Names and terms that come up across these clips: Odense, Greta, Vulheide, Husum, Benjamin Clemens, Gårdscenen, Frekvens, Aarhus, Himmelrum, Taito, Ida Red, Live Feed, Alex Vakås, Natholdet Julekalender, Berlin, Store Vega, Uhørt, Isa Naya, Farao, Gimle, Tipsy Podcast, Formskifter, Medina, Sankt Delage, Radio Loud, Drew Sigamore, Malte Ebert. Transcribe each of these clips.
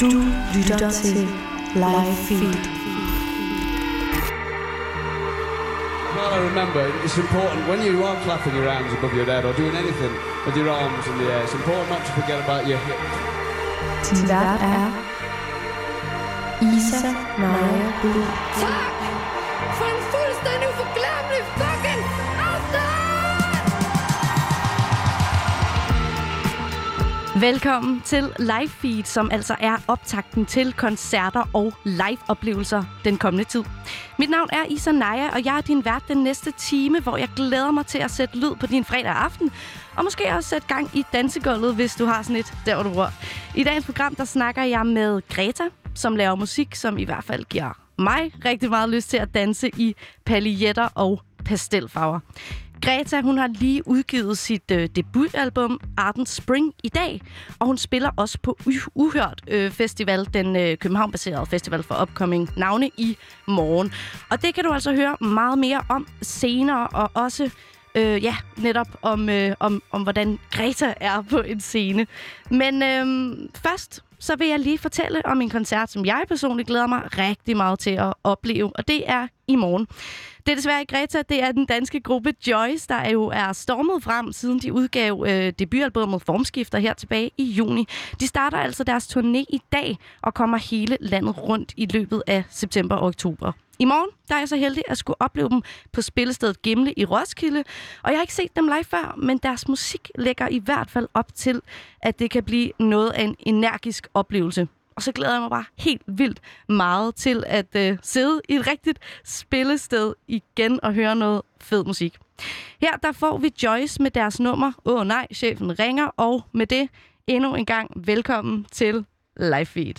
Du lytter til Live Feed. Well, I remember, it's important when you are clapping your hands above your head or doing anything with your arms in the air, it's important not to forget about your hips. Din vært er Isa Maya Blue. Tak for en fuldstændig uforglemmelig fucking aften! Velkommen til Live Feed, som altså er optakten til koncerter og live-oplevelser den kommende tid. Mit navn er Isa Naya, og jeg er din vært den næste time, hvor jeg glæder mig til at sætte lyd på din fredag aften, og måske også sætte gang i dansegulvet, hvis du har sådan et, der hvor du bor. I dagens program, der snakker jeg med Greta, som laver musik, som i hvert fald giver mig rigtig meget lyst til at danse i paljetter og pastelfarver. Greta, hun har lige udgivet sit debutalbum, Ardent Spring, i dag, og hun spiller også på Uhørt Festival, den København-baserede festival for upcoming navne, i morgen. Og det kan du altså høre meget mere om senere, og også netop om hvordan Greta er på en scene. Men først så vil jeg lige fortælle om en koncert, som jeg personligt glæder mig rigtig meget til at opleve, og det er i morgen. Det er desværre ikke Greta, det er den danske gruppe Joyce, der jo er stormet frem, siden de udgav debutalbummet Formskifter her tilbage i juni. De starter altså deres turné i dag og kommer hele landet rundt i løbet af september og oktober. I morgen der er jeg så heldig at skulle opleve dem på spillestedet Gimle i Roskilde, og jeg har ikke set dem live før, men deres musik lægger i hvert fald op til, at det kan blive noget af en energisk oplevelse. Og så glæder jeg mig bare helt vildt meget til at sidde i et rigtigt spillested igen og høre noget fed musik. Her der får vi Joyce med deres nummer, Åh nej, chefen ringer, og med det endnu en gang velkommen til Live Feed.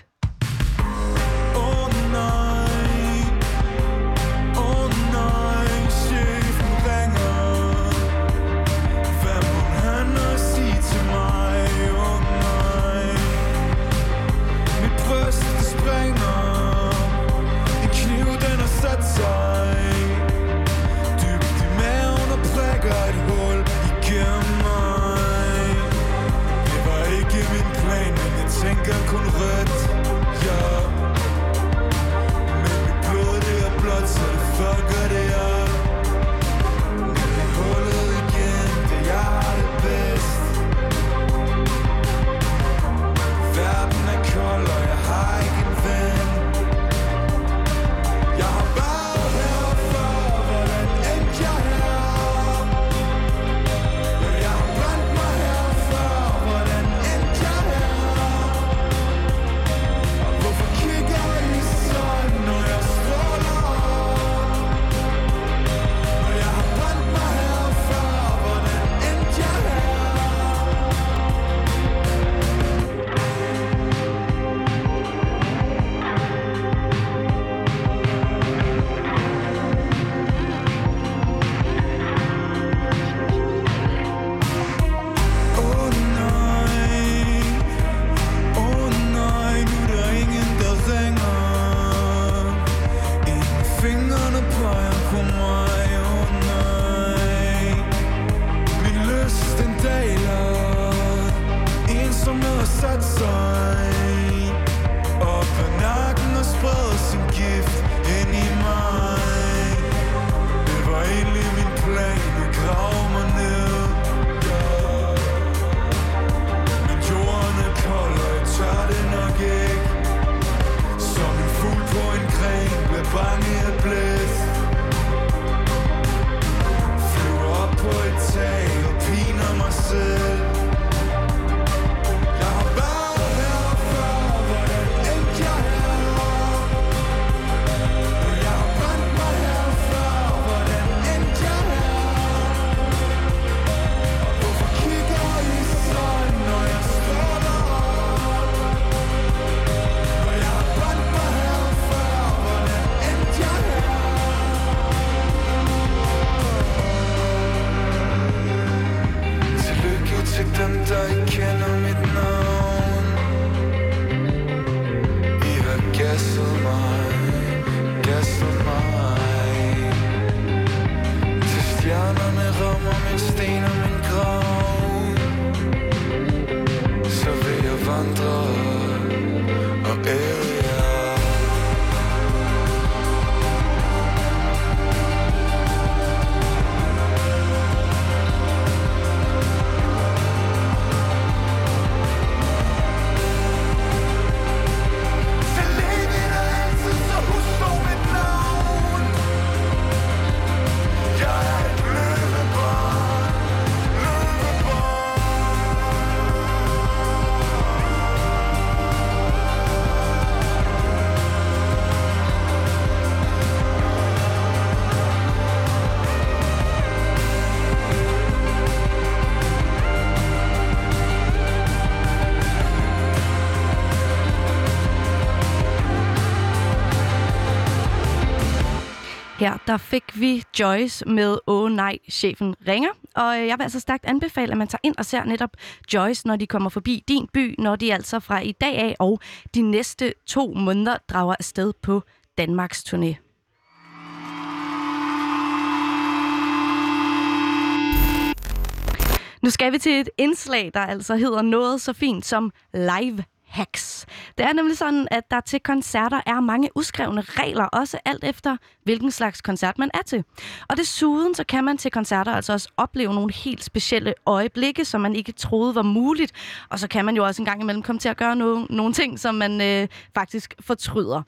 Her der fik vi Joyce med Åh nej, chefen ringer. Og jeg vil altså stærkt anbefale, at man tager ind og ser netop Joyce, når de kommer forbi din by, når de altså fra i dag af og de næste 2 måneder drager afsted på Danmarks turné. Nu skal vi til et indslag, der altså hedder noget så fint som live hacks. Det er nemlig sådan, at der til koncerter er mange uskrevne regler, også alt efter, hvilken slags koncert man er til. Og desuden så kan man til koncerter altså også opleve nogle helt specielle øjeblikke, som man ikke troede var muligt. Og så kan man jo også en gang imellem komme til at gøre nogle ting, som man faktisk fortryder.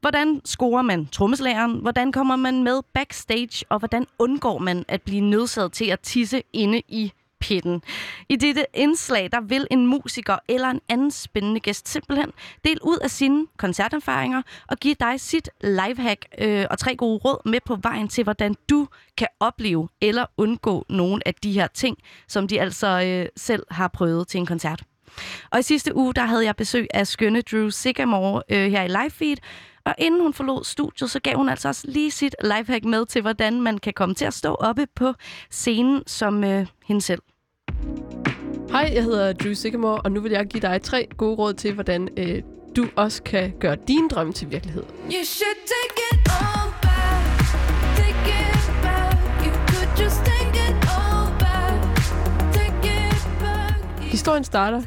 Hvordan scorer man trommeslageren? Hvordan kommer man med backstage? Og hvordan undgår man at blive nødsaget til at tisse inde i pitten? I dette indslag, der vil en musiker eller en anden spændende gæst simpelthen dele ud af sine koncerterfaringer og give dig sit livehack og 3 gode råd med på vejen til, hvordan du kan opleve eller undgå nogle af de her ting, som de altså selv har prøvet til en koncert. Og i sidste uge, der havde jeg besøg af skønne Drew Sigamore her i Live Feed. Og inden hun forlod studiet, så gav hun altså også lige sit lifehack med til, hvordan man kan komme til at stå oppe på scenen som hende selv. Hej, jeg hedder Drew Sigamore, og nu vil jeg give dig 3 gode råd til, hvordan du også kan gøre din drøm til virkelighed. Historien starter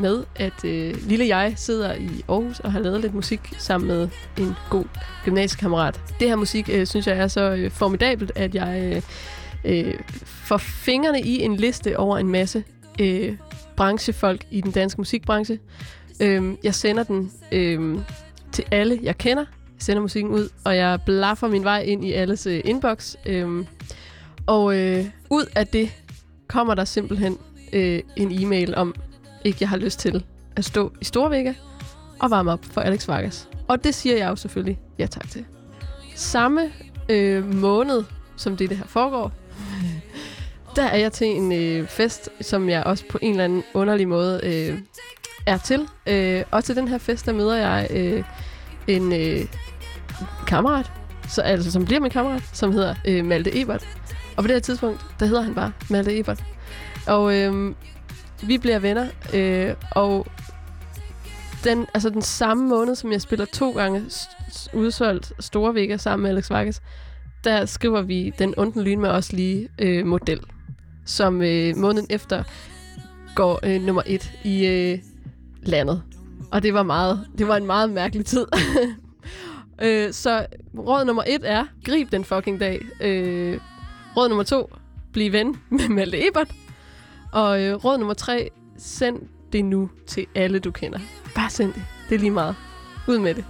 med, at lille jeg sidder i Aarhus og har lavet lidt musik sammen med en god gymnasiekammerat. Det her musik synes jeg er så formidabelt, at jeg får fingrene i en liste over en masse branchefolk i den danske musikbranche. Jeg sender den til alle, jeg kender. Jeg sender musikken ud, og jeg blaffer min vej ind i alles inbox. Og ud af det kommer der simpelthen en e-mail om, ikke jeg har lyst til at stå i Store Vega og varme op for Alex Vakås. Og det siger jeg jo selvfølgelig ja tak til. Samme måned, som det her foregår, der er jeg til en fest, som jeg også på en eller anden underlig måde er til. Og til den her fest, der møder jeg en kammerat, som bliver min kammerat, som hedder Malte Ebert. Og på det her tidspunkt, der hedder han bare Malte Ebert. Og vi bliver venner, og den samme måned, som jeg spiller 2 gange udsolgt Store Vega sammen med Alex Vakås, der skriver vi den onde lyn med os lige model, som måneden efter går nummer 1 i landet. Og det var en meget mærkelig tid. Så råd nummer 1 er, grib den fucking dag. Råd nummer 2, bliv ven med Malte Ebert. Og råd nummer 3, send det nu til alle, du kender. Bare send det. Det er lige meget. Ud med det.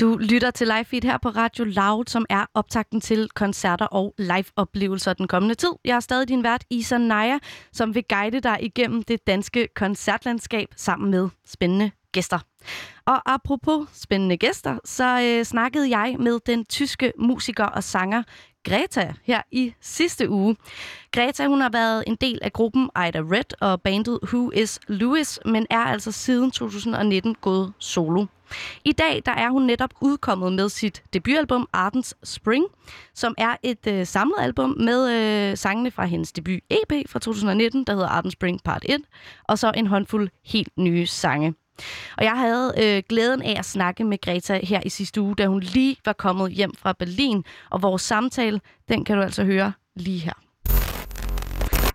Du lytter til Live Feed her på Radio Loud, som er optakten til koncerter og live-oplevelser den kommende tid. Jeg er stadig din vært, Isa Naya, som vil guide dig igennem det danske koncertlandskab sammen med spændende gæster. Og apropos spændende gæster, så snakkede jeg med den tyske musiker og sanger Greta her i sidste uge. Greta, hun har været en del af gruppen Ida Red og bandet Who Is Lewis, men er altså siden 2019 gået solo. I dag der er hun netop udkommet med sit debutalbum Ardent Spring, som er et samlet album med sangene fra hendes debut EP fra 2019, der hedder Ardent Spring Part 1, og så en håndfuld helt nye sange. Og jeg havde glæden af at snakke med Greta her i sidste uge, da hun lige var kommet hjem fra Berlin. Og vores samtale, den kan du altså høre lige her.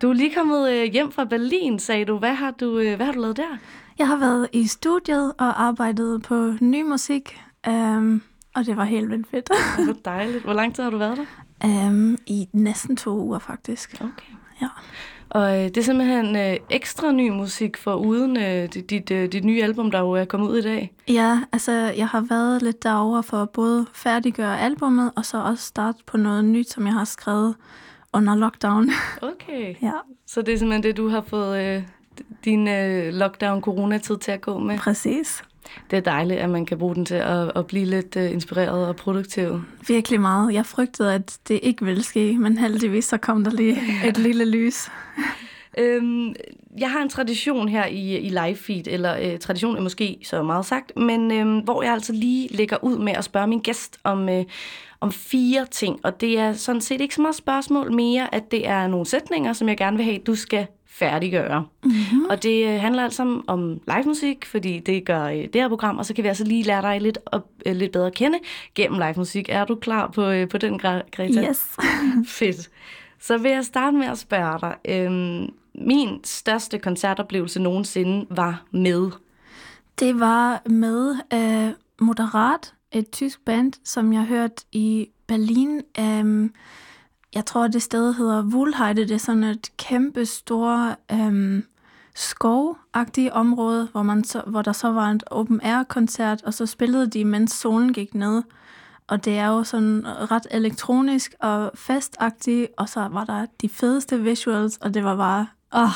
Du er lige kommet hjem fra Berlin, sagde du. Hvad har du lavet der? Jeg har været i studiet og arbejdet på ny musik, og det var helt vildt fedt. Det var dejligt. Hvor lang tid har du været der? I næsten 2 uger faktisk. Okay. Ja. Og det er simpelthen ekstra ny musik for uden dit nye album, der jo er kommet ud i dag. Ja, altså jeg har været lidt derover for at både færdiggøre albummet, og så også starte på noget nyt, som jeg har skrevet under lockdown. Okay, ja. Så det er simpelthen det, du har fået din lockdown-coronatid til at gå med? Præcis. Det er dejligt, at man kan bruge den til at blive lidt inspireret og produktiv. Virkelig meget. Jeg frygtede, at det ikke ville ske, men heldigvis så kom der lige et lille lys. Jeg har en tradition her i Live Feed, eller tradition er måske så meget sagt, men hvor jeg altså lige lægger ud med at spørge min gæst om fire ting, og det er sådan set ikke så meget spørgsmål mere, at det er nogle sætninger, som jeg gerne vil have, du skal færdiggøre. Mm-hmm. Og det handler altså om live musik, fordi det gør det her program, og så kan vi altså lige lære dig lidt bedre at kende gennem live musik. Er du klar på den, Greta? Yes. Fedt. Så vil jeg starte med at spørge dig. Min største koncertoplevelse nogensinde var med. Det var med Moderat, et tysk band, som jeg hørte i Berlin. Jeg tror, det sted hedder Vulheide. Det er sådan et kæmpe store skov-agtigt område, hvor der så var et open-air-koncert, og så spillede de, mens solen gik ned. Og det er jo sådan ret elektronisk og festagtigt, og så var der de fedeste visuals, og det var bare,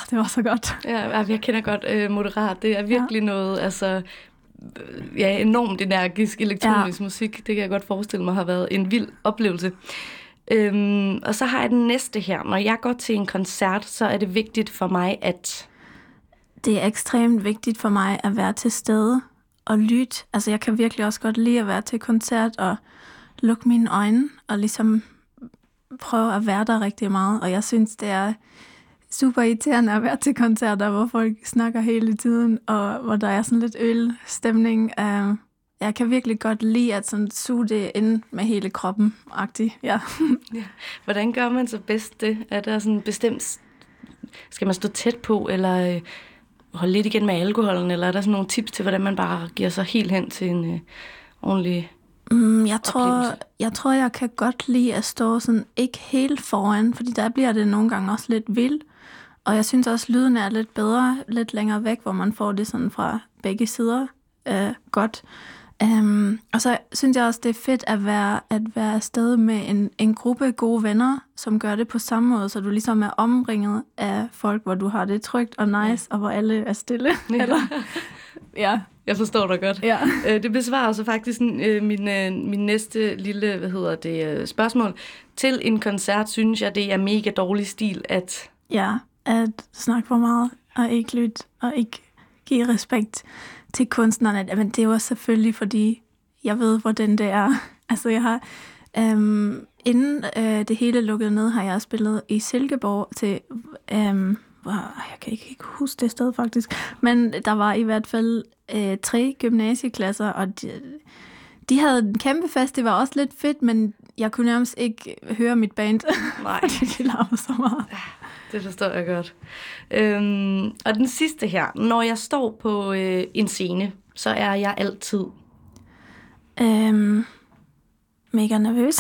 det var så godt. Ja, jeg kender godt Moderat. Det er virkelig noget, altså... Ja, enormt energisk elektronisk musik. Det kan jeg godt forestille mig har været en vild oplevelse. Og så har jeg den næste her. Når jeg går til en koncert, så er det vigtigt for mig, at... Det er ekstremt vigtigt for mig at være til stede og lytte. Altså, jeg kan virkelig også godt lide at være til koncert og lukke mine øjne og ligesom prøve at være der rigtig meget. Og jeg synes, det er super irriterende at være til koncerter, hvor folk snakker hele tiden, og hvor der er sådan lidt ølstemning. Jeg kan virkelig godt lide at sådan suge det ind med hele kroppen-agtigt. Ja. Ja. Hvordan gør man så bedst det? Er der sådan bestemt... Skal man stå tæt på, eller holde lidt igen med alkoholen, eller er der sådan nogle tips til, hvordan man bare giver sig helt hen til en ordentlig... Jeg tror, jeg kan godt lide at stå sådan ikke helt foran, fordi der bliver det nogle gange også lidt vildt. Og jeg synes også, lyden er lidt bedre, lidt længere væk, hvor man får det sådan fra begge sider godt. Og så synes jeg også, det er fedt at være afsted med en gruppe gode venner, som gør det på samme måde, så du ligesom er omringet af folk, hvor du har det trygt og nice, og hvor alle er stille. Ja. Eller, ja. Jeg forstår dig godt. Ja. Det besvarer så faktisk min næste lille spørgsmål. Til en koncert synes jeg, det er mega dårlig stil at... Ja, at snakke for meget og ikke lytte og ikke give respekt til kunstnerne. Men det er jo selvfølgelig, fordi jeg ved, hvordan det er. Altså jeg har... inden det hele lukkede ned, har jeg spillet i Silkeborg til... jeg kan ikke huske det sted faktisk, men der var i hvert fald 3 gymnasieklasser, og de havde en kæmpe fest, det var også lidt fedt, men jeg kunne nærmest ikke høre mit band, nej, de lavede så meget. Det forstår jeg godt. Og den sidste her, når jeg står på en scene, så er jeg altid... mega nervøs,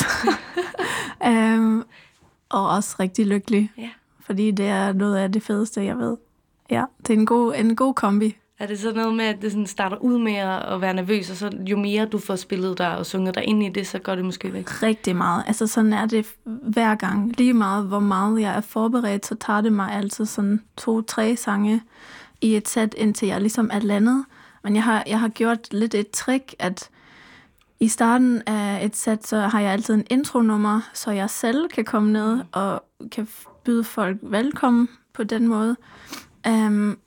og også rigtig lykkelig. Ja. Fordi det er noget af det fedeste, jeg ved. Ja, det er en god kombi. Er det så noget med, at det sådan starter ud med at være nervøs, og så jo mere du får spillet dig og sunget dig ind i det, så går det måske væk? Rigtig meget. Altså sådan er det hver gang. Lige meget, hvor meget jeg er forberedt, så tager det mig altid sådan 2-3 sange i et sæt, indtil jeg ligesom er landet. Men jeg har gjort lidt et trick, at i starten af et sæt, så har jeg altid en intronummer, så jeg selv kan komme ned og kan byde folk velkommen på den måde.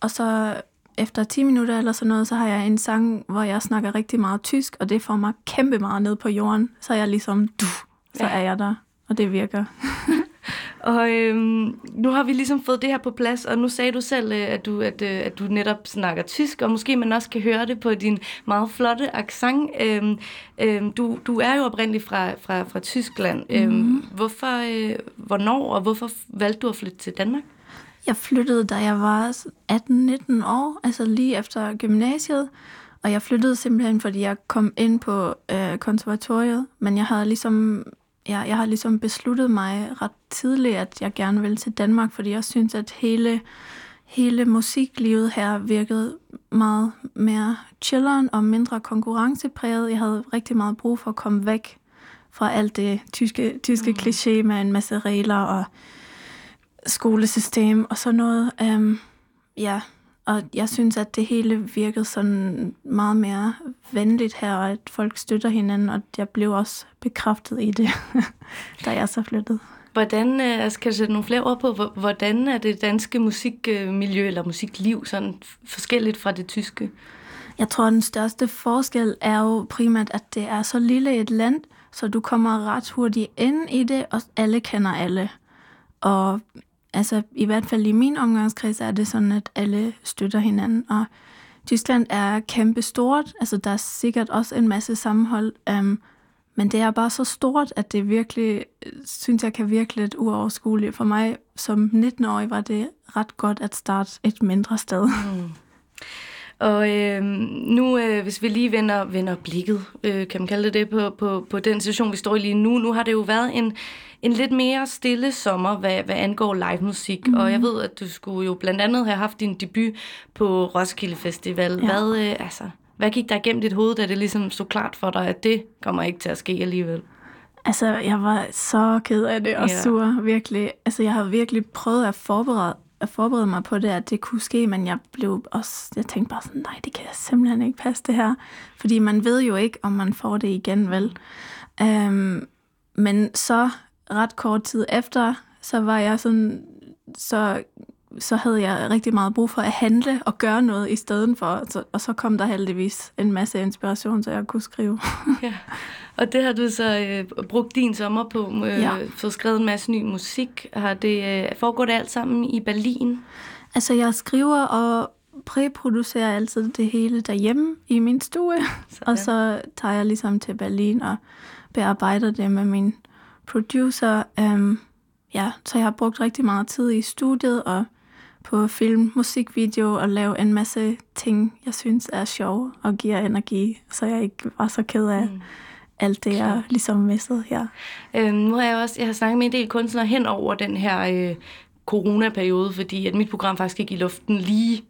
Og så efter 10 minutter eller sådan noget, så har jeg en sang, hvor jeg snakker rigtig meget tysk, og det får mig kæmpe meget ned på jorden. Så er jeg ligesom, så er jeg der, og det virker. Og nu har vi ligesom fået det her på plads, og nu sagde du selv, at du netop snakker tysk, og måske man også kan høre det på din meget flotte accent. Du er jo oprindeligt fra Tyskland. Mm-hmm. Hvornår og hvorfor valgte du at flytte til Danmark? Jeg flyttede, da jeg var 18-19 år, altså lige efter gymnasiet, og jeg flyttede simpelthen, fordi jeg kom ind på konservatoriet, men jeg havde ligesom... Jeg har ligesom besluttet mig ret tidligt, at jeg gerne ville til Danmark, fordi jeg synes, at hele musiklivet her virkede meget mere chilleren og mindre konkurrencepræget. Jeg havde rigtig meget brug for at komme væk fra alt det tyske kliché med en masse regler og skolesystem og sådan noget. Og jeg synes, at det hele virkede sådan meget mere venligt her, og at folk støtter hinanden, og jeg blev også bekræftet i det, da jeg så flyttede. Hvordan, altså kan du sætte nogle flere ord på, hvordan er det danske musikmiljø eller musikliv sådan forskelligt fra det tyske? Jeg tror, den største forskel er jo primært, at det er så lille et land, så du kommer ret hurtigt ind i det, og alle kender alle. Og altså, i hvert fald i min omgangskreds er det sådan, at alle støtter hinanden. Og Tyskland er kæmpe stort, altså der er sikkert også en masse sammenhold, men det er bare så stort, at det virkelig, synes jeg, kan virke lidt uoverskueligt. For mig som 19-årig var det ret godt at starte et mindre sted. Mm. Og nu, hvis vi lige vender blikket, kan man kalde det det, på den situation, vi står i lige nu. Nu har det jo været en lidt mere stille sommer, hvad angår livemusik. Mm-hmm. Og jeg ved, at du skulle jo blandt andet have haft din debut på Roskilde Festival. Ja. Hvad gik der igennem dit hoved, da det ligesom så klart for dig, at det kommer ikke til at ske alligevel? Altså, jeg var så ked af det og sur, virkelig. Altså, jeg har virkelig prøvet at forberede mig på det, at det kunne ske, men jeg tænkte bare sådan, nej, det kan simpelthen ikke passe det her. Fordi man ved jo ikke, om man får det igen, vel? Men så ret kort tid efter, så var jeg sådan, så havde jeg rigtig meget brug for at handle og gøre noget i stedet for, og så kom der heldigvis en masse inspiration, så jeg kunne skrive. Ja. Og det har du så brugt din sommer på, så skrevet en masse ny musik. Har det foregår det alt sammen i Berlin? Altså jeg skriver og præproducerer altid det hele derhjemme i min stue, og så tager jeg ligesom til Berlin og bearbejder det med min producer. Så jeg har brugt rigtig meget tid i studiet og på film, musikvideo og lave en masse ting, jeg synes er sjove og giver energi, så jeg ikke var så ked af alt det, jeg ligesom missede her. Nu har jeg også har snakket med en del kunstnere hen over den her coronaperiode, fordi at mit program faktisk gik i luften lige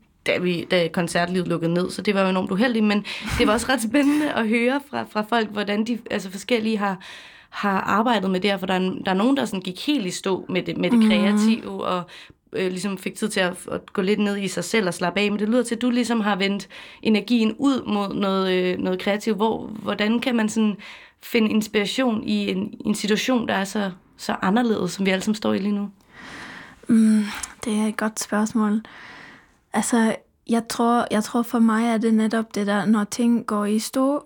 da koncertlivet lukkede ned, så det var jo enormt uheldigt, men det var også ret spændende at høre fra folk, hvordan de forskellige har arbejdet med det her, for der er nogen, der sådan gik helt i stå med det kreative, og ligesom fik tid til at gå lidt ned i sig selv og slappe af, men det lyder til, at du ligesom har vendt energien ud mod noget kreativt. Hvordan kan man sådan finde inspiration i en situation, der er så anderledes, som vi alle sammen står i lige nu? Det er et godt spørgsmål. Altså, jeg tror for mig, at det netop det der, når ting går i stå,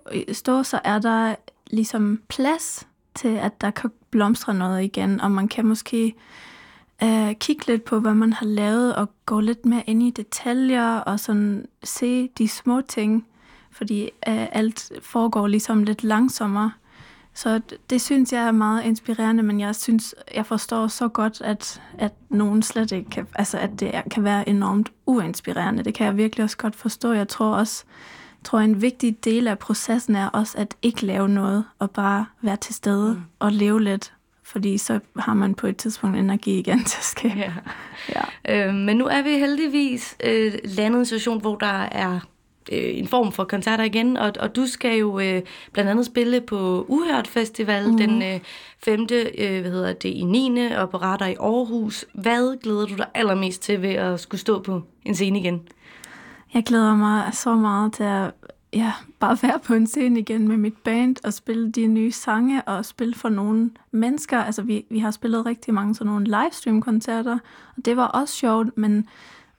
så er der ligesom plads til, at der kan blomstre noget igen, og man kan måske kigge lidt på, hvad man har lavet, og gå lidt mere ind i detaljer, og sådan se de små ting, fordi alt foregår ligesom lidt langsommere. Så det synes jeg er meget inspirerende, men jeg synes, jeg forstår så godt, at nogen slet ikke kan, altså at det kan være enormt uinspirerende. Det kan jeg virkelig også godt forstå. Jeg tror, en vigtig del af processen er også at ikke lave noget, og bare være til stede og leve lidt, fordi så har man på et tidspunkt energi igen til at skabe. Ja. Ja. Men nu er vi heldigvis landet i en situation, hvor der er en form for koncerter igen, og du skal jo blandt andet spille på Uhørt Festival den 5. I 9. og på Radar i Aarhus. Hvad glæder du dig allermest til ved at skulle stå på en scene igen? Jeg glæder mig så meget til at bare være på en scene igen med mit band og spille de nye sange og spille for nogle mennesker. Altså vi har spillet rigtig mange sådan nogle livestream-koncerter, og det var også sjovt, men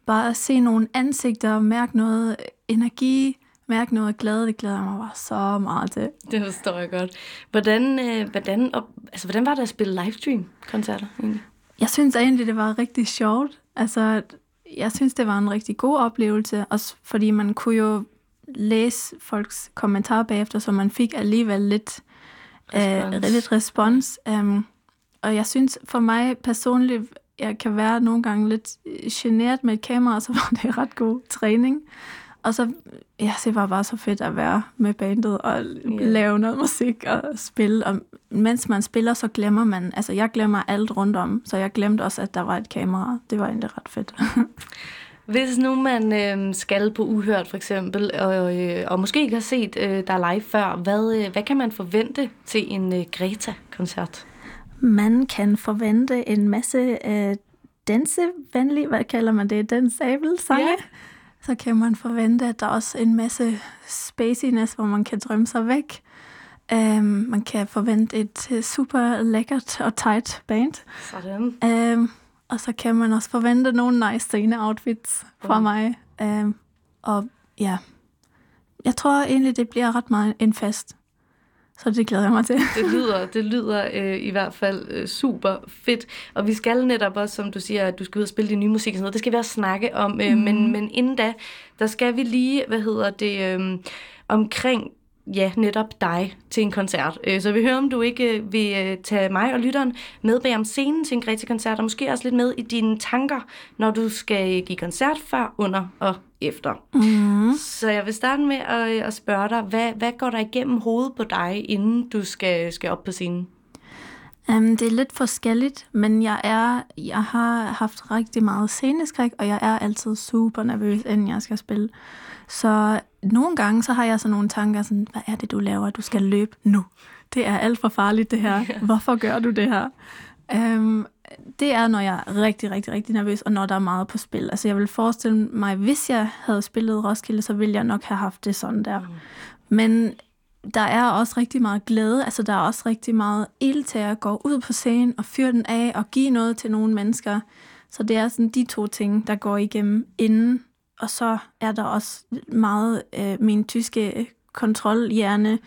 bare at se nogle ansigter, mærke noget energi, mærke noget glæde, det glæder mig bare så meget til. Det forstår jeg godt. Hvordan var det at spille livestream-koncerter egentlig? Jeg synes egentlig, det var rigtig sjovt. Altså, jeg synes, det var en rigtig god oplevelse, også fordi man kunne jo læse folks kommentarer bagefter, så man fik alligevel lidt respons. Og jeg synes for mig personligt, jeg kan være nogle gange lidt generet med et kamera, så var det ret god træning. Og så det var bare så fedt at være med bandet og lave noget musik og spille. Og mens man spiller, så glemmer man. Altså, jeg glemmer alt rundt om, så jeg glemte også, at der var et kamera. Det var egentlig ret fedt. Hvis nu man skal på Uhørt for eksempel, og måske ikke har set dig live før, hvad kan man forvente til en Greta-koncert? Man kan forvente en masse dansevenlige, hvad kalder man det, dansabelsange. Yeah. Så kan man forvente, at der også er en masse spaciness, hvor man kan drømme sig væk. Man kan forvente et super lækkert og tight band. Sådan. Og så kan man også forvente nogle nice scene-outfits fra mig. Og ja, jeg tror egentlig, det bliver ret meget en fest. Så det glæder jeg mig til. Det lyder i hvert fald super fedt. Og vi skal netop også, som du siger, at du skal ud og spille din nye musik og sådan noget. Det skal vi også snakke om. Men inden da, der skal vi lige, omkring... Ja, netop dig til en koncert. Så vi hører, om du ikke vil tage mig og lytteren med bag om scenen til en Greta-koncert, og måske også lidt med i dine tanker, når du skal give koncert før, under og efter. Mm-hmm. Så jeg vil starte med at spørge dig, hvad går der igennem hovedet på dig, inden du skal op på scenen? Det er lidt forskelligt, men jeg har haft rigtig meget sceneskræk, og jeg er altid super nervøs, inden jeg skal spille. Så nogle gange så har jeg sådan nogle tanker, sådan, hvad er det, du laver? Du skal løbe nu. Det er alt for farligt, det her. Hvorfor gør du det her? Det er, når jeg er rigtig, rigtig, rigtig nervøs, og når der er meget på spil. Altså, jeg vil forestille mig, hvis jeg havde spillet Roskilde, så ville jeg nok have haft det sådan der. Men der er også rigtig meget glæde, altså der er også rigtig meget ild til at gå ud på scenen og fyre den af og give noget til nogle mennesker. Så det er sådan de to ting, der går igennem inden. Og så er der også meget min tyske kontrolhjerne,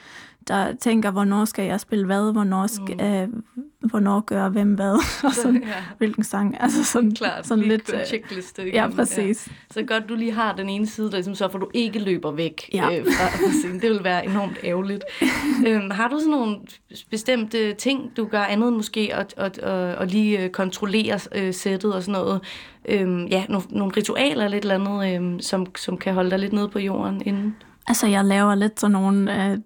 der tænker, hvornår skal jeg spille hvad, hvornår gør hvem hvad, og sådan, ja. Hvilken sang. Altså sådan lidt en checkliste. Igen. Ja, præcis. Ja. Så godt, du lige har den ene side, der ligesom sørger for, at du ikke løber væk fra scenen. Det vil være enormt ærgerligt. Har du sådan nogle bestemte ting, du gør andet måske, og lige kontrollere sættet og sådan noget? Nogle ritualer eller et eller andet, som kan holde dig lidt nede på jorden inden? Altså, jeg laver lidt sådan nogle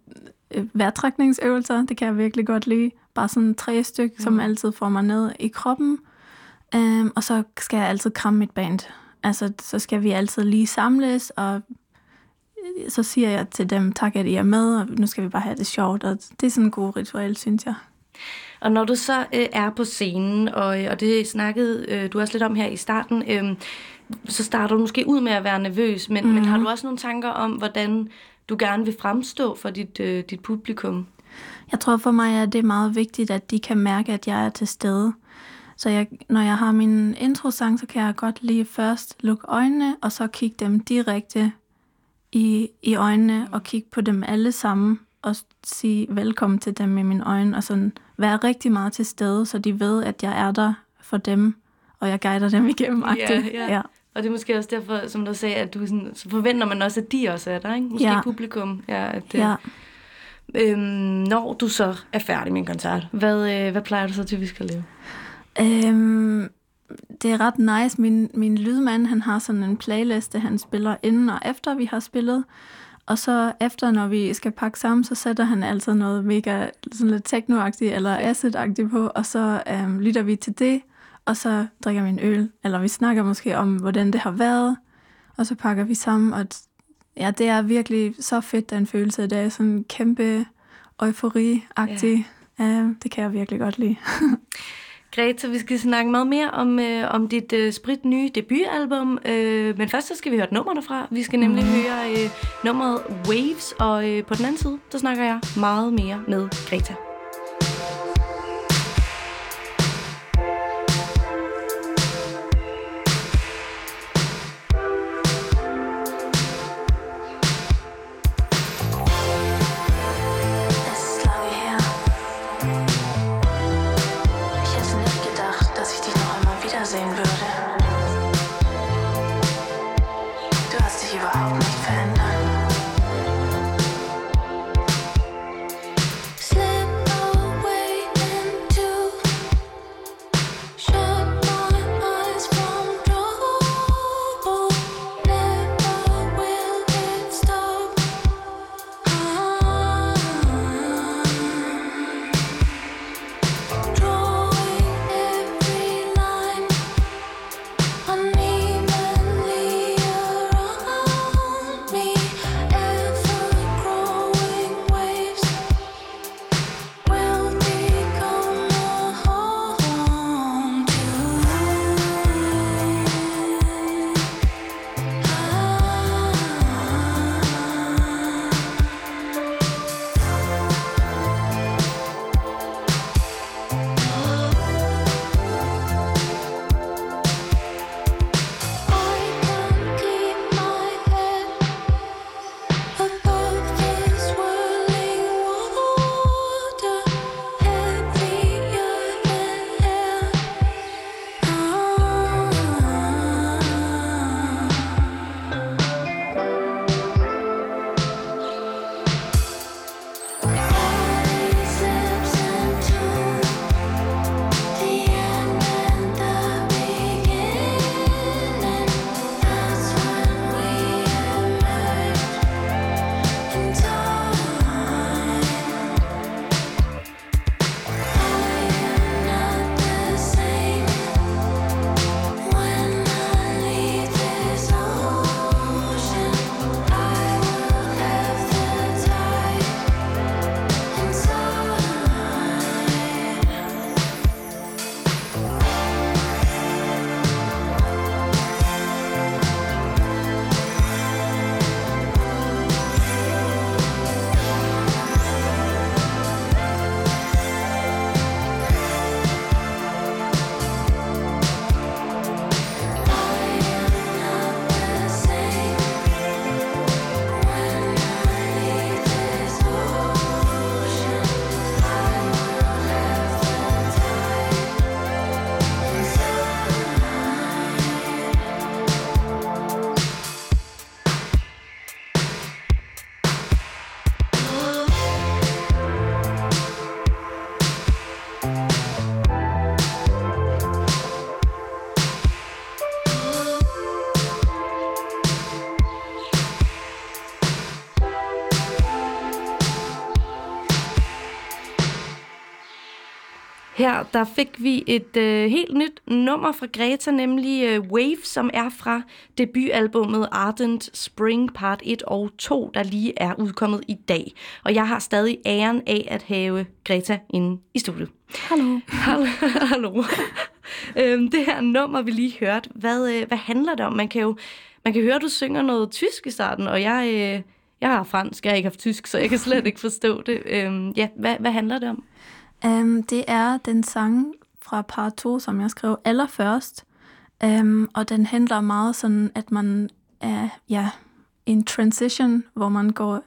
vejrtrækningsøvelser, det kan jeg virkelig godt lide. Bare sådan 3 stykker, som altid får mig ned i kroppen. Og så skal jeg altid kramme mit band. Altså, så skal vi altid lige samles, og så siger jeg til dem, tak at I er med, og nu skal vi bare have det sjovt. Og det er sådan en god ritual, synes jeg. Og når du så er på scenen, og det snakkede du også lidt om her i starten, så starter du måske ud med at være nervøs, men har du også nogle tanker om, hvordan du gerne vil fremstå for dit publikum? Jeg tror for mig, at det er meget vigtigt, at de kan mærke, at jeg er til stede. Så når jeg har min introsang, så kan jeg godt lige først lukke øjnene, og så kigge dem direkte i øjnene, og kigge på dem alle sammen, og sige velkommen til dem i mine øjne, og sådan være rigtig meget til stede, så de ved, at jeg er der for dem, og jeg guider dem igennem. Ja. Og det er måske også derfor, som du sagde, at du sådan, så forventer man også, at de også er der, ikke? Måske publikum. Ja. Når du så er færdig med en koncert, hvad plejer du så typisk at lave? Det er ret nice. Min lydmand, han har sådan en playliste, han spiller inden og efter, vi har spillet. Og så efter, når vi skal pakke sammen, så sætter han altid noget mega sådan lidt techno-agtigt eller acid-agtigt på, og så lytter vi til det. Og så drikker vi en øl, eller vi snakker måske om, hvordan det har været, og så pakker vi sammen. Og det er virkelig så fedt, den følelse. Det er sådan en kæmpe eufori-agtig. Ja, det kan jeg virkelig godt lide. Greta, vi skal snakke meget mere om dit spritnye debutalbum, men først så skal vi høre et nummer derfra. Vi skal nemlig høre nummeret Waves, og på den anden side, der snakker jeg meget mere med Greta. Slip her, der fik vi et helt nyt nummer fra Greta, nemlig Wave, som er fra debutalbummet Ardent Spring Part 1 og 2, der lige er udkommet i dag. Og jeg har stadig æren af at have Greta inde i studiet. Hallo. Hallo. Hallo. Det her nummer, vi lige hørte, hvad handler det om? Man kan høre, du synger noget tysk i starten, og jeg er fransk, jeg har ikke haft tysk, så jeg kan slet ikke forstå det. Hvad handler det om? Det er den sang fra part 2, som jeg skrev allerførst, og den handler meget sådan, at man er en transition, hvor man går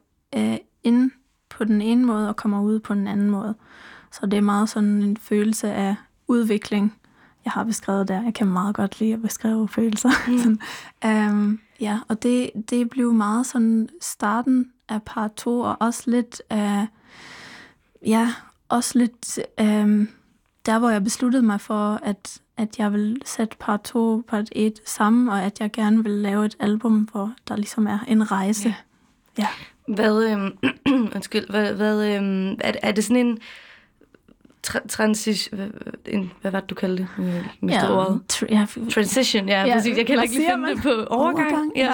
ind på den ene måde og kommer ud på den anden måde. Så det er meget sådan en følelse af udvikling, jeg har beskrevet der. Jeg kan meget godt lide at beskrive følelser. Og det blev meget sådan starten af part 2, og også lidt der, hvor jeg besluttede mig for, at jeg vil sætte part 2 og part 1 sammen, og at jeg gerne vil lave et album, hvor der ligesom er en rejse. Ja. Er det sådan en transition, ja, præcis. Jeg kan ikke finde det på overgang. Ja.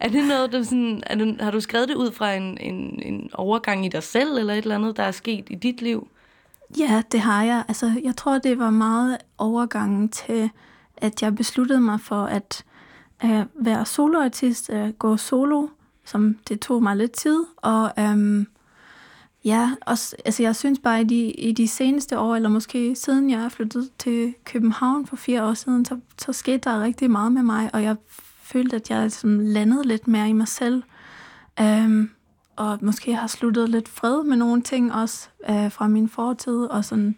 Er det noget, der sådan, har du skrevet det ud fra en overgang i dig selv, eller et eller andet, der er sket i dit liv? Ja, det har jeg. Altså, jeg tror, det var meget overgangen til, at jeg besluttede mig for at være soloartist, at gå solo, som det tog mig lidt tid, og ja, også, altså jeg synes bare, i de seneste år, eller måske siden jeg flyttede til København for 4 år siden, så skete der rigtig meget med mig, og jeg følte, at jeg sådan landede lidt mere i mig selv, og måske har sluttet lidt fred med nogle ting også fra min fortid, og sådan,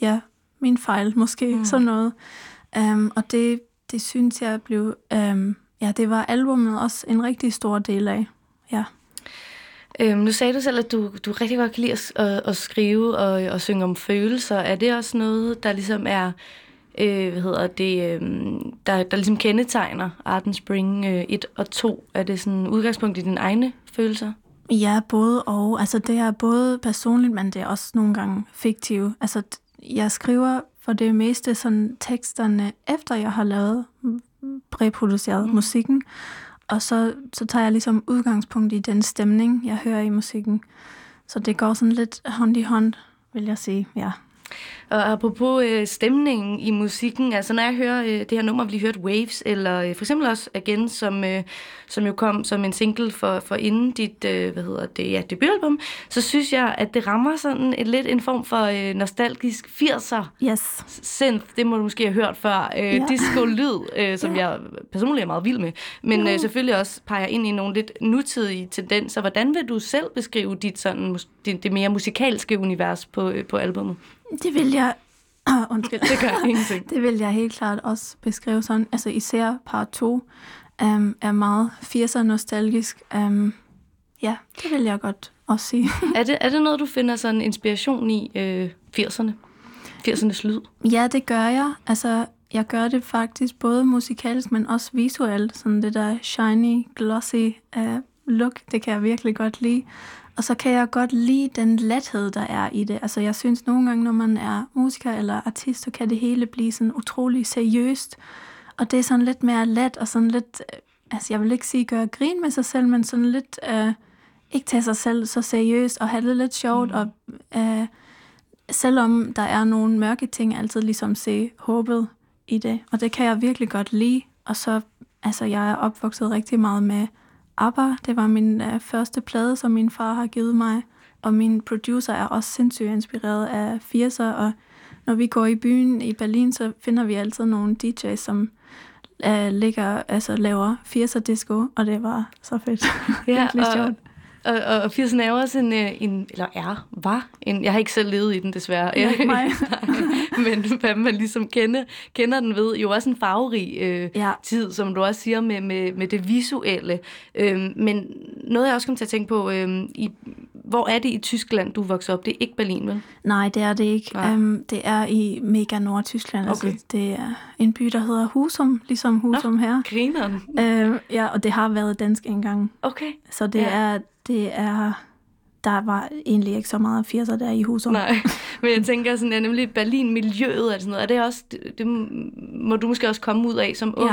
ja, min fejl måske, sådan noget. Og det synes jeg blev, det var albumet også en rigtig stor del af, ja. Nu sagde du selv, at du rigtig godt kan lide at skrive og synge om følelser. Er det også noget, der ligesom er, der ligesom kendetegner Ardent Spring 1 og 2? Er det sådan udgangspunkt i dine egne følelser? Ja, både og. Altså det er både personligt, men det er også nogle gange fiktivt. Altså jeg skriver for det meste sådan teksterne, efter jeg har lavet, reproduceret musikken. Og så tager jeg ligesom udgangspunkt i den stemning, jeg hører i musikken. Så det går sådan lidt hånd i hånd, vil jeg sige, ja. Og apropos stemningen i musikken, altså når jeg hører det her nummer, vi lige hørte Waves, eller for eksempel også Again, som jo kom som en single for inden dit, debutalbum, så synes jeg, at det rammer sådan lidt en form for nostalgisk 80'er. Yes. Synth, det må du måske have hørt før. Disco-lyd, som jeg personligt er meget vild med, men selvfølgelig også peger ind i nogle lidt nutidige tendenser. Hvordan vil du selv beskrive dit sådan, det mere musikalske univers på albumet? Det vil jeg... undskyld. Det gør ingenting. Det vil jeg helt klart også beskrive sådan. Altså især part 2 er meget 80'er nostalgisk. Ja, det vil jeg godt også sige. Er det noget, du finder sådan inspiration i 80'erne? 80'ernes lyd? Ja, det gør jeg. Altså, jeg gør det faktisk både musikalsk, men også visuelt. Sådan det der shiny, glossy look, det kan jeg virkelig godt lide. Og så kan jeg godt lide den lethed, der er i det. Altså jeg synes nogle gange, når man er musiker eller artist, så kan det hele blive sådan utrolig seriøst. Og det er sådan lidt mere let og sådan lidt, altså jeg vil ikke sige gøre grin med sig selv, men sådan lidt ikke tage sig selv så seriøst og have det lidt sjovt. Og selvom der er nogle mørke ting, altid ligesom se håbet i det. Og det kan jeg virkelig godt lide. Og så, altså jeg er opvokset rigtig meget med ABBA, det var min første plade, som min far har givet mig, og min producer er også sindssygt inspireret af 80'er, og når vi går i byen i Berlin, så finder vi altid nogle DJ's, som laver 80'er disco, og det var så fedt. Ja, og 80'erne er også jeg har ikke selv levet i den desværre, men hvad man ligesom kender den ved, jo også en farverig tid, som du også siger, med det visuelle. Men noget, jeg også kom til at tænke på, hvor er det i Tyskland, du voksede op? Det er ikke Berlin, vel? Nej, det er det ikke. Det er i mega Nord-Tyskland. Okay. Altså, det er en by, der hedder Husum, ligesom Husum her. Grineren. Og det har været dansk engang. Okay. Så det er... der var egentlig ikke så meget 80'er der i Husum. Nej, men jeg tænker sådan, at nemlig Berlin-miljøet og sådan noget, er det også, det må du måske også komme ud af som ung,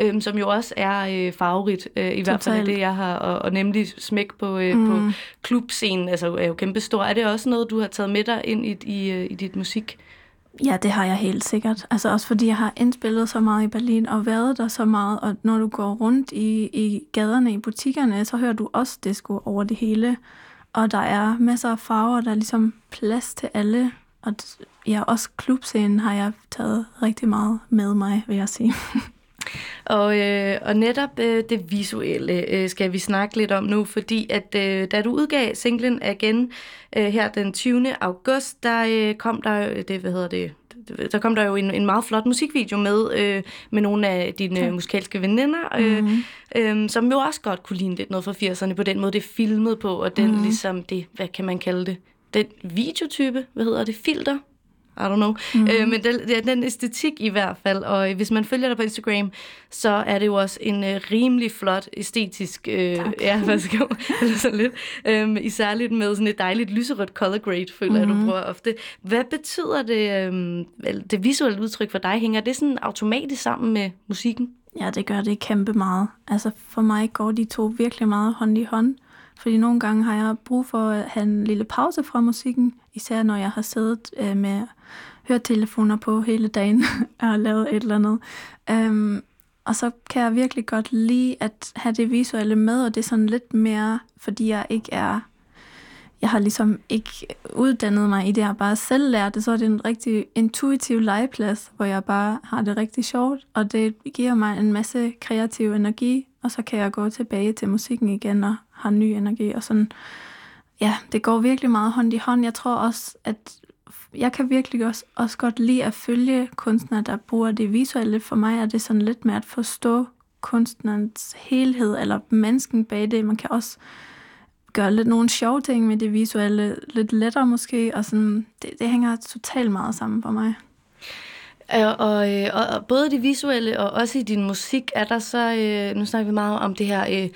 ja. Som jo også er farverigt, i Total. Hvert fald det, jeg har, og nemlig smæk på klubscenen, altså er jo kæmpestor. Er det også noget, du har taget med dig ind i dit musik? Ja, det har jeg helt sikkert. Altså også fordi jeg har indspillet så meget i Berlin og været der så meget, og når du går rundt i gaderne, i butikkerne, så hører du også disco over det hele. Og der er masser af farver, der er ligesom plads til alle. Og ja, også klubscenen har jeg taget rigtig meget med mig, vil jeg sige. Og netop det visuelle skal vi snakke lidt om nu, fordi at da du udgav singlen igen her den 20. august, der kom der der kom der jo en meget flot musikvideo med nogle af dine musikalske veninder, som jo også godt kunne ligne lidt noget fra 80'erne på den måde, det er filmet på, og den ligesom det, hvad kan man kalde det, den videotype, hvad hedder det, filter? I don't know. Men det er den æstetik i hvert fald, og hvis man følger dig på Instagram, så er det jo også en rimelig flot æstetisk, især lidt med sådan et dejligt lyserødt color grade, føler jeg, du bruger ofte. Hvad betyder det visuelle udtryk for dig? Hænger det sådan automatisk sammen med musikken? Ja, det gør det kæmpe meget. Altså for mig går de to virkelig meget hånd i hånd. Fordi nogle gange har jeg brug for at have en lille pause fra musikken, især når jeg har siddet med høretelefoner på hele dagen og lavet et eller andet. Og så kan jeg virkelig godt lide at have det visuelle med, og det er sådan lidt mere, fordi jeg har ligesom ikke uddannet mig i det, jeg har bare selv lært det, så er det en rigtig intuitiv legeplads, hvor jeg bare har det rigtig sjovt, og det giver mig en masse kreativ energi, og så kan jeg gå tilbage til musikken igen og har ny energi, og sådan, ja, det går virkelig meget hånd i hånd. Jeg tror også, at jeg kan virkelig også godt lide at følge kunstnere, der bruger det visuelle. For mig er det sådan lidt med at forstå kunstnerens helhed, eller mennesken bag det. Man kan også gøre lidt nogle sjove ting med det visuelle, lidt lettere måske, og sådan, det hænger totalt meget sammen for mig. Og både det visuelle og også i din musik er der så, nu snakker vi meget om det her,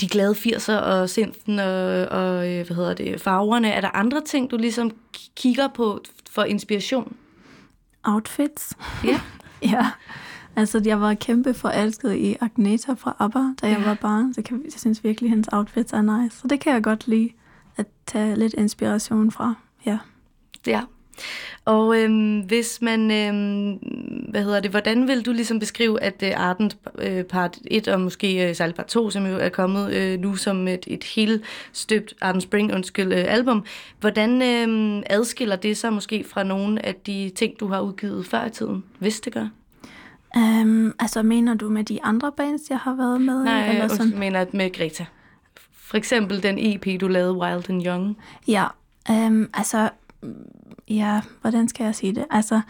de glade 80'er og synten og farverne. Er der andre ting, du ligesom kigger på for inspiration? Outfits. Ja. Ja. Altså, jeg var kæmpe forelsket i Agnetha fra ABBA, da jeg var barn. Jeg synes virkelig, hendes outfits er nice. Så det kan jeg godt lide at tage lidt inspiration fra. Ja. Ja. Og hvis man, hvordan vil du ligesom beskrive, at Ardent part 1 og måske særligt part 2, som jo er kommet nu som et helt støbt Ardent Spring, album, hvordan adskiller det sig måske fra nogle af de ting, du har udgivet før i tiden, hvis det gør? Altså mener du med de andre bands, jeg har været med? Nej, eller sådan? Jeg mener med Greta. For eksempel den EP, du lavede, Wild and Young. Ja, ja, hvordan skal jeg sige det? Altså,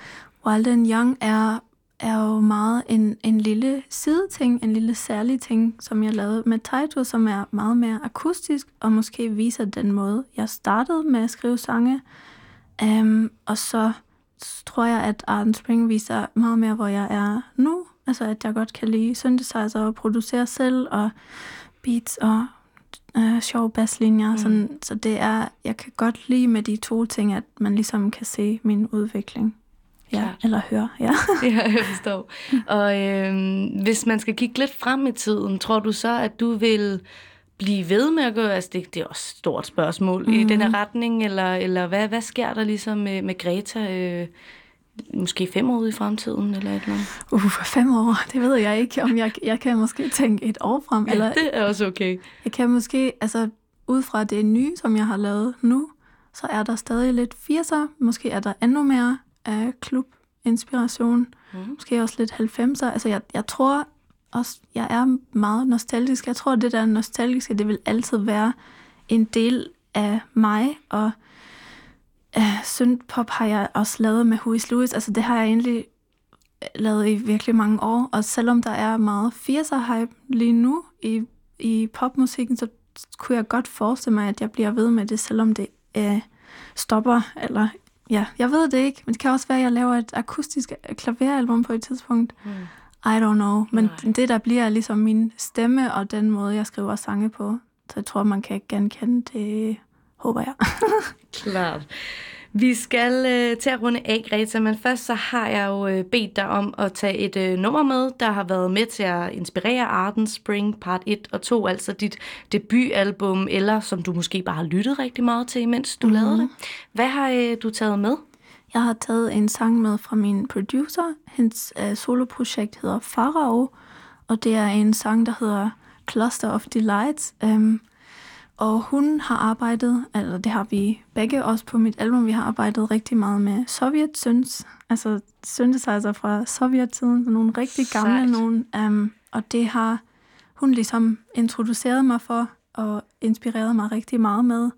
Wild and Young er jo meget en lille sideting, en lille særlig ting, som jeg lavede med Taito, som er meget mere akustisk, og måske viser den måde, jeg startede med at skrive sange. Og så tror jeg, at Ardent Spring viser meget mere, hvor jeg er nu. Altså, at jeg godt kan lide synthesizer og producere selv, og beats og sjove basslinjer, sådan, så det er, jeg kan godt lide med de to ting, at man ligesom kan se min udvikling. Ja, klart. Eller høre, ja. Ja, jeg forstår. Og hvis man skal kigge lidt frem i tiden, tror du så, at du vil blive ved med at gøre, altså det er også et stort spørgsmål, i den her retning, eller hvad sker der ligesom med Greta, måske 5 år ude i fremtiden, eller et eller andet? 5 år, det ved jeg ikke, om jeg kan måske tænke 1 år frem. Eller, ja, det er også okay. Jeg kan måske, altså ud fra det nye, som jeg har lavet nu, så er der stadig lidt 80'er, måske er der endnu mere klubinspiration, måske også lidt 90'er. Altså jeg tror også, jeg er meget nostalgisk. Jeg tror, det der nostalgiske, det vil altid være en del af mig, og synthpop har jeg også lavet med Who Is Lewis. Altså det har jeg egentlig lavet i virkelig mange år, og selvom der er meget 80'er-hype lige nu i popmusikken, så kunne jeg godt forestille mig, at jeg bliver ved med det, selvom det stopper, eller ja, jeg ved det ikke, men det kan også være, at jeg laver et akustisk klaveralbum på et tidspunkt. I don't know, men det der bliver ligesom min stemme og den måde, jeg skriver sange på, så jeg tror, man kan genkende det håber jeg. Klart. Vi skal til at runde af, Greta, men først så har jeg jo bedt dig om at tage et nummer med, der har været med til at inspirere Ardent Spring Part 1 og 2, altså dit debutalbum, eller som du måske bare har lyttet rigtig meget til, mens du lavede det. Hvad har du taget med? Jeg har taget en sang med fra min producer. Hans soloprojekt hedder Farao, og det er en sang, der hedder Cluster of Delight. Og hun har arbejdet, eller det har vi begge også på mit album, vi har arbejdet rigtig meget med sovjet-synths, altså synthesizer fra sovjet-tiden, nogle rigtig gamle nogen, og det har hun ligesom introduceret mig for, og inspireret mig rigtig meget med.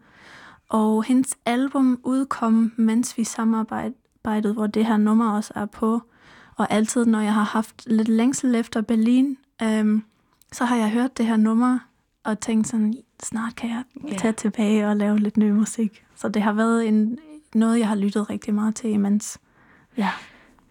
Og hendes album udkom, mens vi samarbejdede, hvor det her nummer også er på, og altid, når jeg har haft lidt længsel efter Berlin, så har jeg hørt det her nummer, og tænkt sådan, snart kan jeg tage tilbage og lave lidt ny musik. Så det har været noget, jeg har lyttet rigtig meget til imens. Ja.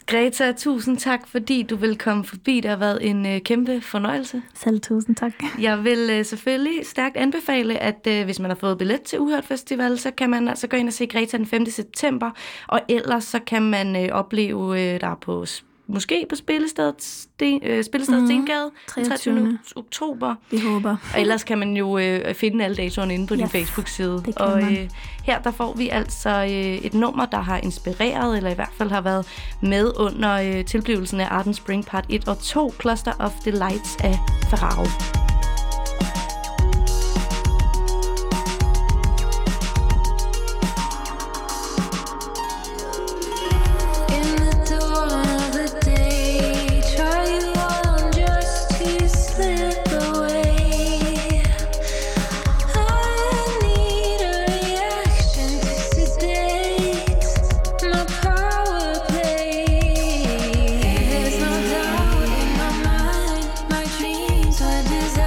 Greta, tusind tak, fordi du vil komme forbi. Det har været en kæmpe fornøjelse. Selv tusind tak. Jeg vil selvfølgelig stærkt anbefale, at hvis man har fået billet til Uhørt Festival, så kan man altså gå ind og se Greta den 5. september, og ellers så kan man opleve der på måske på Spillestedet Stengade 23. oktober. Vi håber. Og ellers kan man jo finde alle datoerne inde på din Facebook-side. Og her der får vi altså et nummer, der har inspireret, eller i hvert fald har været med under tilblivelsen af Ardent Spring Part 1 og 2, Cluster of Delights af Farao. Desire.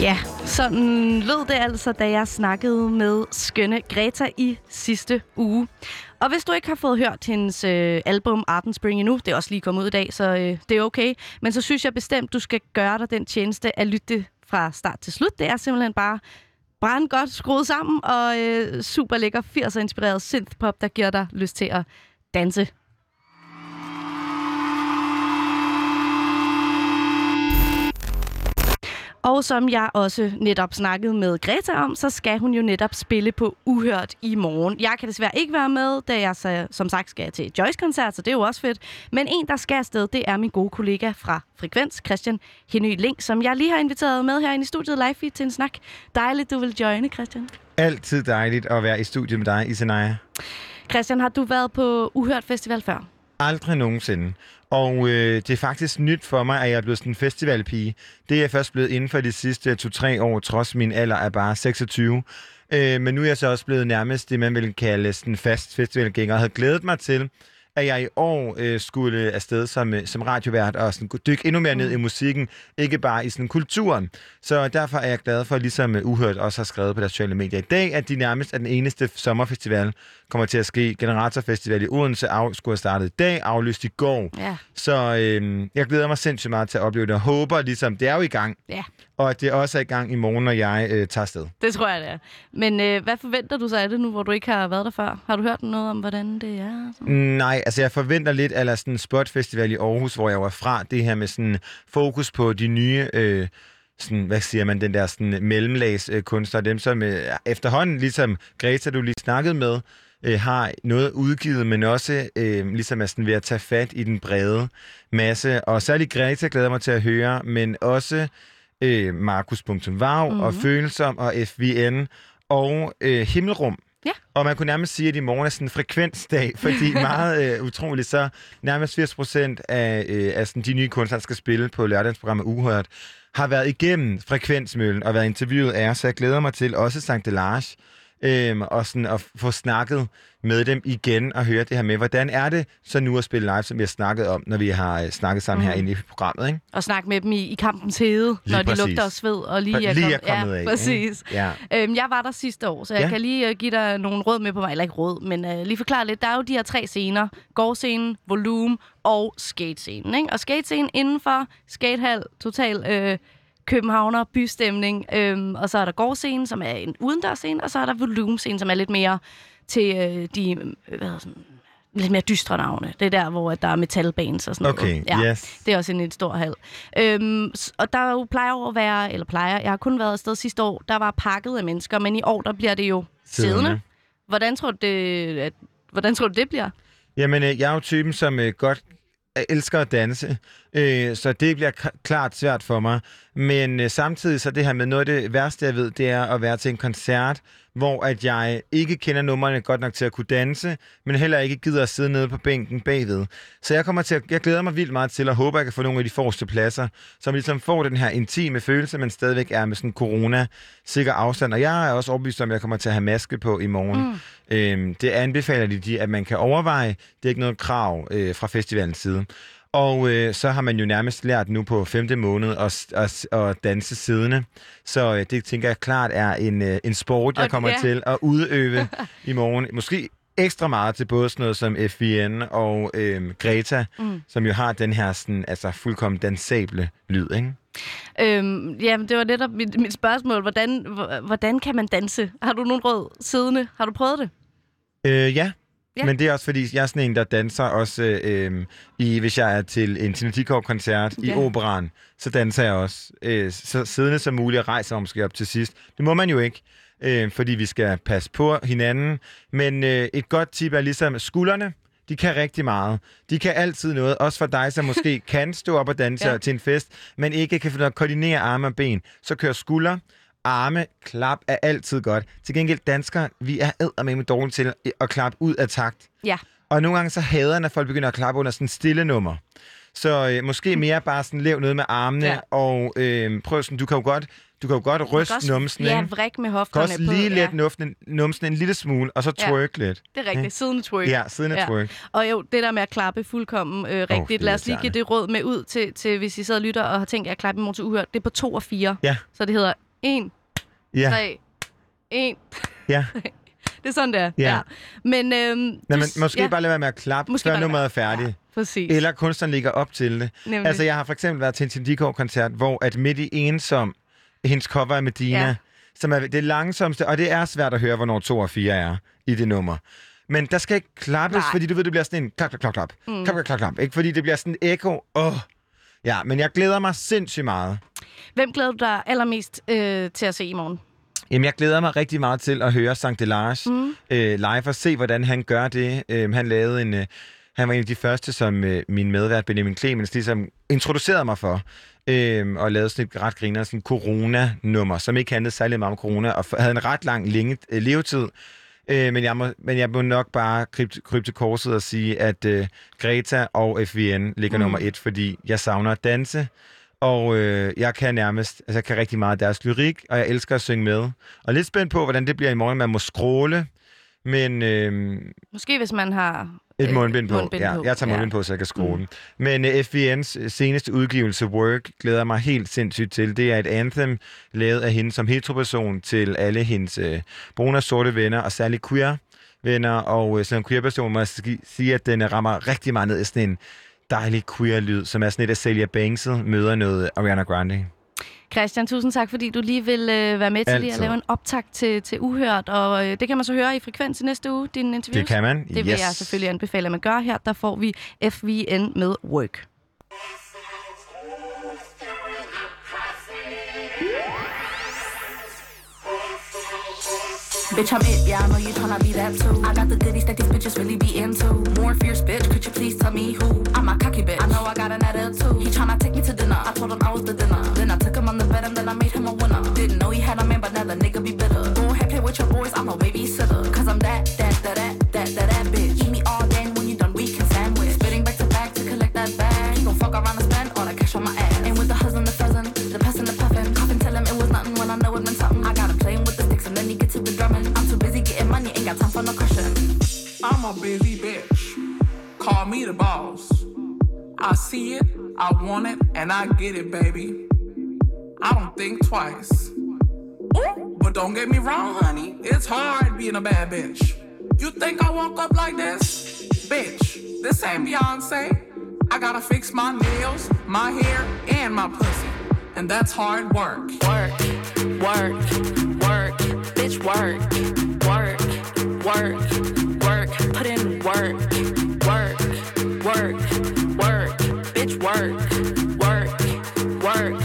Ja, sådan lød det altså, da jeg snakkede med skønne Greta i sidste uge. Og hvis du ikke har fået hørt hendes album Ardent Spring endnu, det er også lige kommet ud i dag, så det er okay. Men så synes jeg bestemt, du skal gøre dig den tjeneste at lytte det fra start til slut. Det er simpelthen bare brandgodt skruet sammen og super lækker 80'er-inspireret synthpop, der giver dig lyst til at danse. Og som jeg også netop snakkede med Greta om, så skal hun jo netop spille på Uhørt i morgen. Jeg kan desværre ikke være med, da jeg så, som sagt skal til Joyce-koncert, så det er jo også fedt. Men en, der skal afsted, det er min gode kollega fra Frekvens, Christian Hennø-Ling, som jeg lige har inviteret med herinde i studiet Live Feed til en snak. Dejligt, du vil joine, Christian. Altid dejligt at være i studiet med dig, Isa Naya. Christian, har du været på Uhørt Festival før? Aldrig nogensinde. Og det er faktisk nyt for mig, at jeg er blevet sådan en festivalpige. Det er jeg først blevet inden for de sidste 2-3 år, trods min alder er bare 26. Men nu er jeg så også blevet nærmest det, man ville kalde sådan en fast festivalgænger, og havde glædet mig til, at jeg i år skulle afsted som radiovært og sådan dykke endnu mere ned i musikken, ikke bare i sådan kulturen. Så derfor er jeg glad for, ligesom Uhørt også har skrevet på deres sociale medier i dag, at de nærmest er den eneste sommerfestival, kommer til at ske. Generatorfestival i Odense skulle have startet i dag, aflyst i går. Ja. Så jeg glæder mig sindssygt meget til at opleve det, og håber ligesom, det er jo i gang. Ja. Og at det også er i gang i morgen, når jeg tager afsted. Det tror jeg, det er. Men hvad forventer du så af det nu, hvor du ikke har været der før? Har du hørt noget om, hvordan det er? Nej, altså jeg forventer lidt af sådan en spotfestival i Aarhus, hvor jeg var fra. Det her med sådan fokus på de nye, sådan, hvad siger man, den der sådan mellemlagskunstnere. Dem, som efterhånden, ligesom Greta, du lige snakkede med, har noget udgivet, men også ligesom er sådan ved at tage fat i den brede masse. Og særlig Greta glæder mig til at høre, men også Markus.Vav og Følsom og FVN og Himmelrum. Ja. Og man kunne nærmest sige, at i morgen er sådan en frekvensdag, fordi meget utroligt så nærmest 80% af sådan de nye kunstnere, der skal spille på lørdagsprogrammet Uhørt, har været igennem frekvensmøllen og været interviewet af jer, så jeg glæder mig til også Sankt Delage og sådan at få snakket med dem igen og høre det her med, hvordan er det så nu at spille live, som vi har snakket om, når vi har snakket sammen herinde i programmet, ikke? Og snakke med dem i kampens hede, lige når præcis. De lugter og sved og lige er kommet af. Præcis. Ja. Jeg var der sidste år, så jeg kan lige give dig nogle råd med på mig, eller ikke råd, men lige forklare lidt. Der er jo de her 3 scener, Gårdscenen, Volume og Skatescenen, ikke? Og Skatescenen indenfor, skatehal, total københavner, bystemning, og så er der Gårdscenen, som er en udendørsscene, og så er der Volumescenen, som er lidt mere til lidt mere dystre navne. Det er der, hvor der er metalbands og sådan noget. Ja, yes. Det er også en stor hal. Og der jo plejer at være, jeg har kun været afsted sidste år, der var pakket af mennesker, men i år, der bliver det jo siddende. Hvordan tror du, det bliver? Jamen, jeg er jo typen, som godt elsker at danse, så det bliver klart svært for mig. Men samtidig så det her med noget af det værste, jeg ved, det er at være til en koncert, hvor at jeg ikke kender numrene godt nok til at kunne danse, men heller ikke gider at sidde nede på bænken bagved. Så jeg glæder mig vildt meget til, og håber, at jeg kan få nogle af de forreste pladser, som ligesom får den her intime følelse, men stadigvæk er med sådan corona-sikker afstand. Og jeg er også overbevist om, at jeg kommer til at have maske på i morgen. Det anbefaler de, at man kan overveje. Det er ikke noget krav fra festivalens side. Og så har man jo nærmest lært nu på 5. måned at danse siddende. Så det tænker jeg klart er en sport, jeg kommer til at udøve i morgen. Måske ekstra meget til både sådan noget som FVN og Greta, som jo har den her sådan, altså fuldkommen dansable lyd, ikke? Det var netop mit spørgsmål. Hvordan kan man danse? Har du nogen råd siddende? Har du prøvet det? Ja. Ja. Men det er også fordi, jeg er sådan en, der danser også, hvis jeg er til en Tinatico-koncert i operaen, så danser jeg også så siddende som muligt og rejser måske op til sidst. Det må man jo ikke, fordi vi skal passe på hinanden. Men et godt tip er ligesom skuldrene. De kan rigtig meget. De kan altid noget. Også for dig, som måske kan stå op og danse til en fest, men ikke kan koordinere arme og ben. Så kører skulder. Arme, klap er altid godt. Til gengæld danskere, vi er eddermame dårlige til at klappe ud af takt. Ja. Og nogle gange så hader jeg, når folk begynder at klappe under sådan en stille nummer. Så måske mere bare sådan lav noget med armene, og prøv sådan, du kan jo godt ryste numsen. Ja, vrik med hofterne på. Kan også lige let numsen en lille smule, og så twerk lidt. Det er rigtigt, siddende twerk. Ja, siddende twerk. Og jo, det der med at klappe fuldkommen rigtigt, lad os lige give det råd med ud til, hvis I sidder og lytter og har tænkt jer at klappe i morgen til Uhørt, det er på 2 og 4. Ja. Så det hedder 1, 3, 1. Ja. Det er sådan, det er. Ja. Ja. Men, måske bare lade være med at klappe, måske før nummeret er færdigt. Ja, eller kunstneren ligger op til det. Nemlig. Altså, jeg har for eksempel været til en Tindikov-koncert, hvor at midt i ensom, hendes cover af Medina, som er det langsomste, og det er svært at høre, hvornår 2 og 4 er i det nummer. Men der skal ikke klappes, fordi du ved, det bliver sådan en klap, klap, klap, klap. Mm. Klap, klap, klap, klap. Ikke? Fordi det bliver sådan en ekko. Ja, men jeg glæder mig sindssygt meget. Hvem glæder du dig allermest til at se i morgen? Jamen, jeg glæder mig rigtig meget til at høre Sankt Delage live og se, hvordan han gør det. Han var en af de første, som min medvært Benjamin Clemens ligesom introducerede mig for. Og lavede sådan et ret griner, sådan corona-nummer, som ikke handlede særlig meget om corona, og havde en ret lang levetid. Men jeg må nok bare krybe til korset og sige, at Greta og FVN ligger nummer 1, fordi jeg savner at danse. Og jeg kan rigtig meget af deres lyrik, og jeg elsker at synge med. Og lidt spændt på, hvordan det bliver i morgen. Man må skråle, men... Måske hvis man har... Et mundbind på. Ja, jeg tager mundbind på, så jeg kan skrue den. Men FVN's seneste udgivelse, Work, glæder mig helt sindssygt til. Det er et anthem, lavet af hende som heteroperson til alle hendes brune og sorte venner, og særligt queer-venner. Og som queer-person må jeg sige, at den rammer rigtig meget ned i sådan en dejlig queer-lyd, som er sådan et, at Celia Bankset møder noget Ariana Grande. Christian, tusind tak, fordi du lige vil være med til at lave en optakt til Uhørt, og det kan man så høre i Frekvens i næste uge, din interview. Det kan man, det vil jeg selvfølgelig anbefale, at man gør. Her der får vi FVN med Work. Bitch, I'm it, yeah, I know you tryna be that too. I got the goodies that these bitches really be into. More fierce, bitch, could you please tell me who? I'm a cocky bitch, I know I got an attitude. He tryna take me to dinner, I told him I was the dinner. Then I took him on the bed and then I made him a winner. Didn't know he had a man, but now the nigga be bitter. Go ahead, play with your boys, I'm a babysitter. Cause I'm that bitch. Eat me all day, and when you done, we can sandwich. Spitting back to collect that bag. He gon' fuck around and spend all that cash on my ass. Ain't with the husband, the pheasant, the pest and the puffin'. Coughing, tell him it was nothing when I know it meant something. I got him playing with the sticks and then he gets to the drumming. Got time for no question. I'm a busy bitch. Call me the boss. I see it, I want it, and I get it, baby. I don't think twice. Ooh, but don't get me wrong, honey. It's hard being a bad bitch. You think I woke up like this? Bitch, this ain't Beyonce. I gotta fix my nails, my hair, and my pussy. And that's hard work. Work, work, work, bitch, work. Work, work, work, put in work, work, work, work, bitch, work, work, work,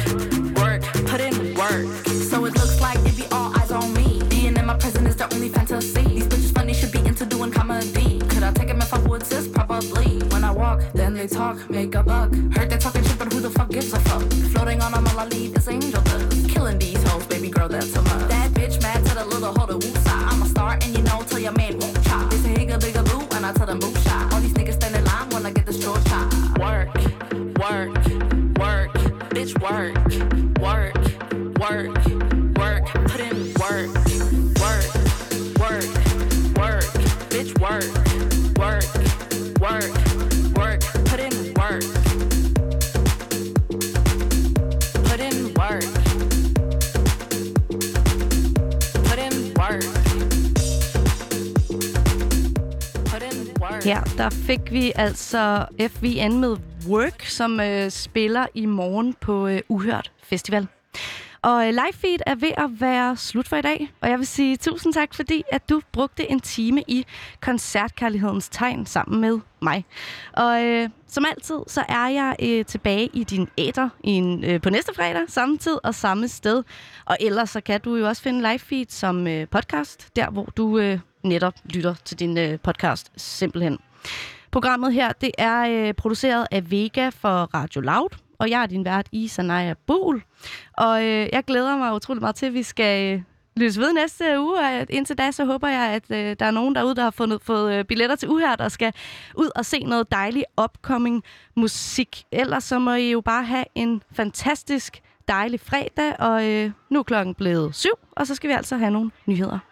work, put in work. So it looks like it be all eyes on me. Being in my prison is the only fantasy. These bitches funny should be into doing comedy. Could I take him if I would, sis? Probably. When I walk, then they talk, make a buck. Heard they talking shit, but who the fuck gives a fuck? Floating on a mala lead is angel dust. Killing these hoes, baby girl, that's a must. That bitch mad to the little holder woosah. And you know till your man won't chop. It's a higga bigga boo and I tell them boo shot. All these niggas stand in line when I get this draw chop. Work, work, work, bitch work, work, work, work, put in work, work, work, work, bitch work, work, work, work, put in work, put in work, put in work. Ja, der fik vi altså FVN med Work, som spiller i morgen på Uhørt Festival. Og Live Feed er ved at være slut for i dag, og jeg vil sige tusind tak, fordi at du brugte en time i koncertkærlighedens tegn sammen med mig. Og som altid, så er jeg tilbage i din æter på næste fredag, samme tid og samme sted. Og ellers så kan du jo også finde Live Feed som podcast, der hvor du... netop lytter til din podcast, simpelthen. Programmet her, det er produceret af Vega for Radio Loud, og jeg er din vært, Isa Naya Blue. Og jeg glæder mig utrolig meget til, at vi skal lyttes ved næste uge, og indtil da, så håber jeg, at der er nogen derude, der har fået billetter til Uhørt, og skal ud og se noget dejlig upcoming musik. Ellers så må I jo bare have en fantastisk, dejlig fredag, og nu er klokken blevet 7, og så skal vi altså have nogle nyheder.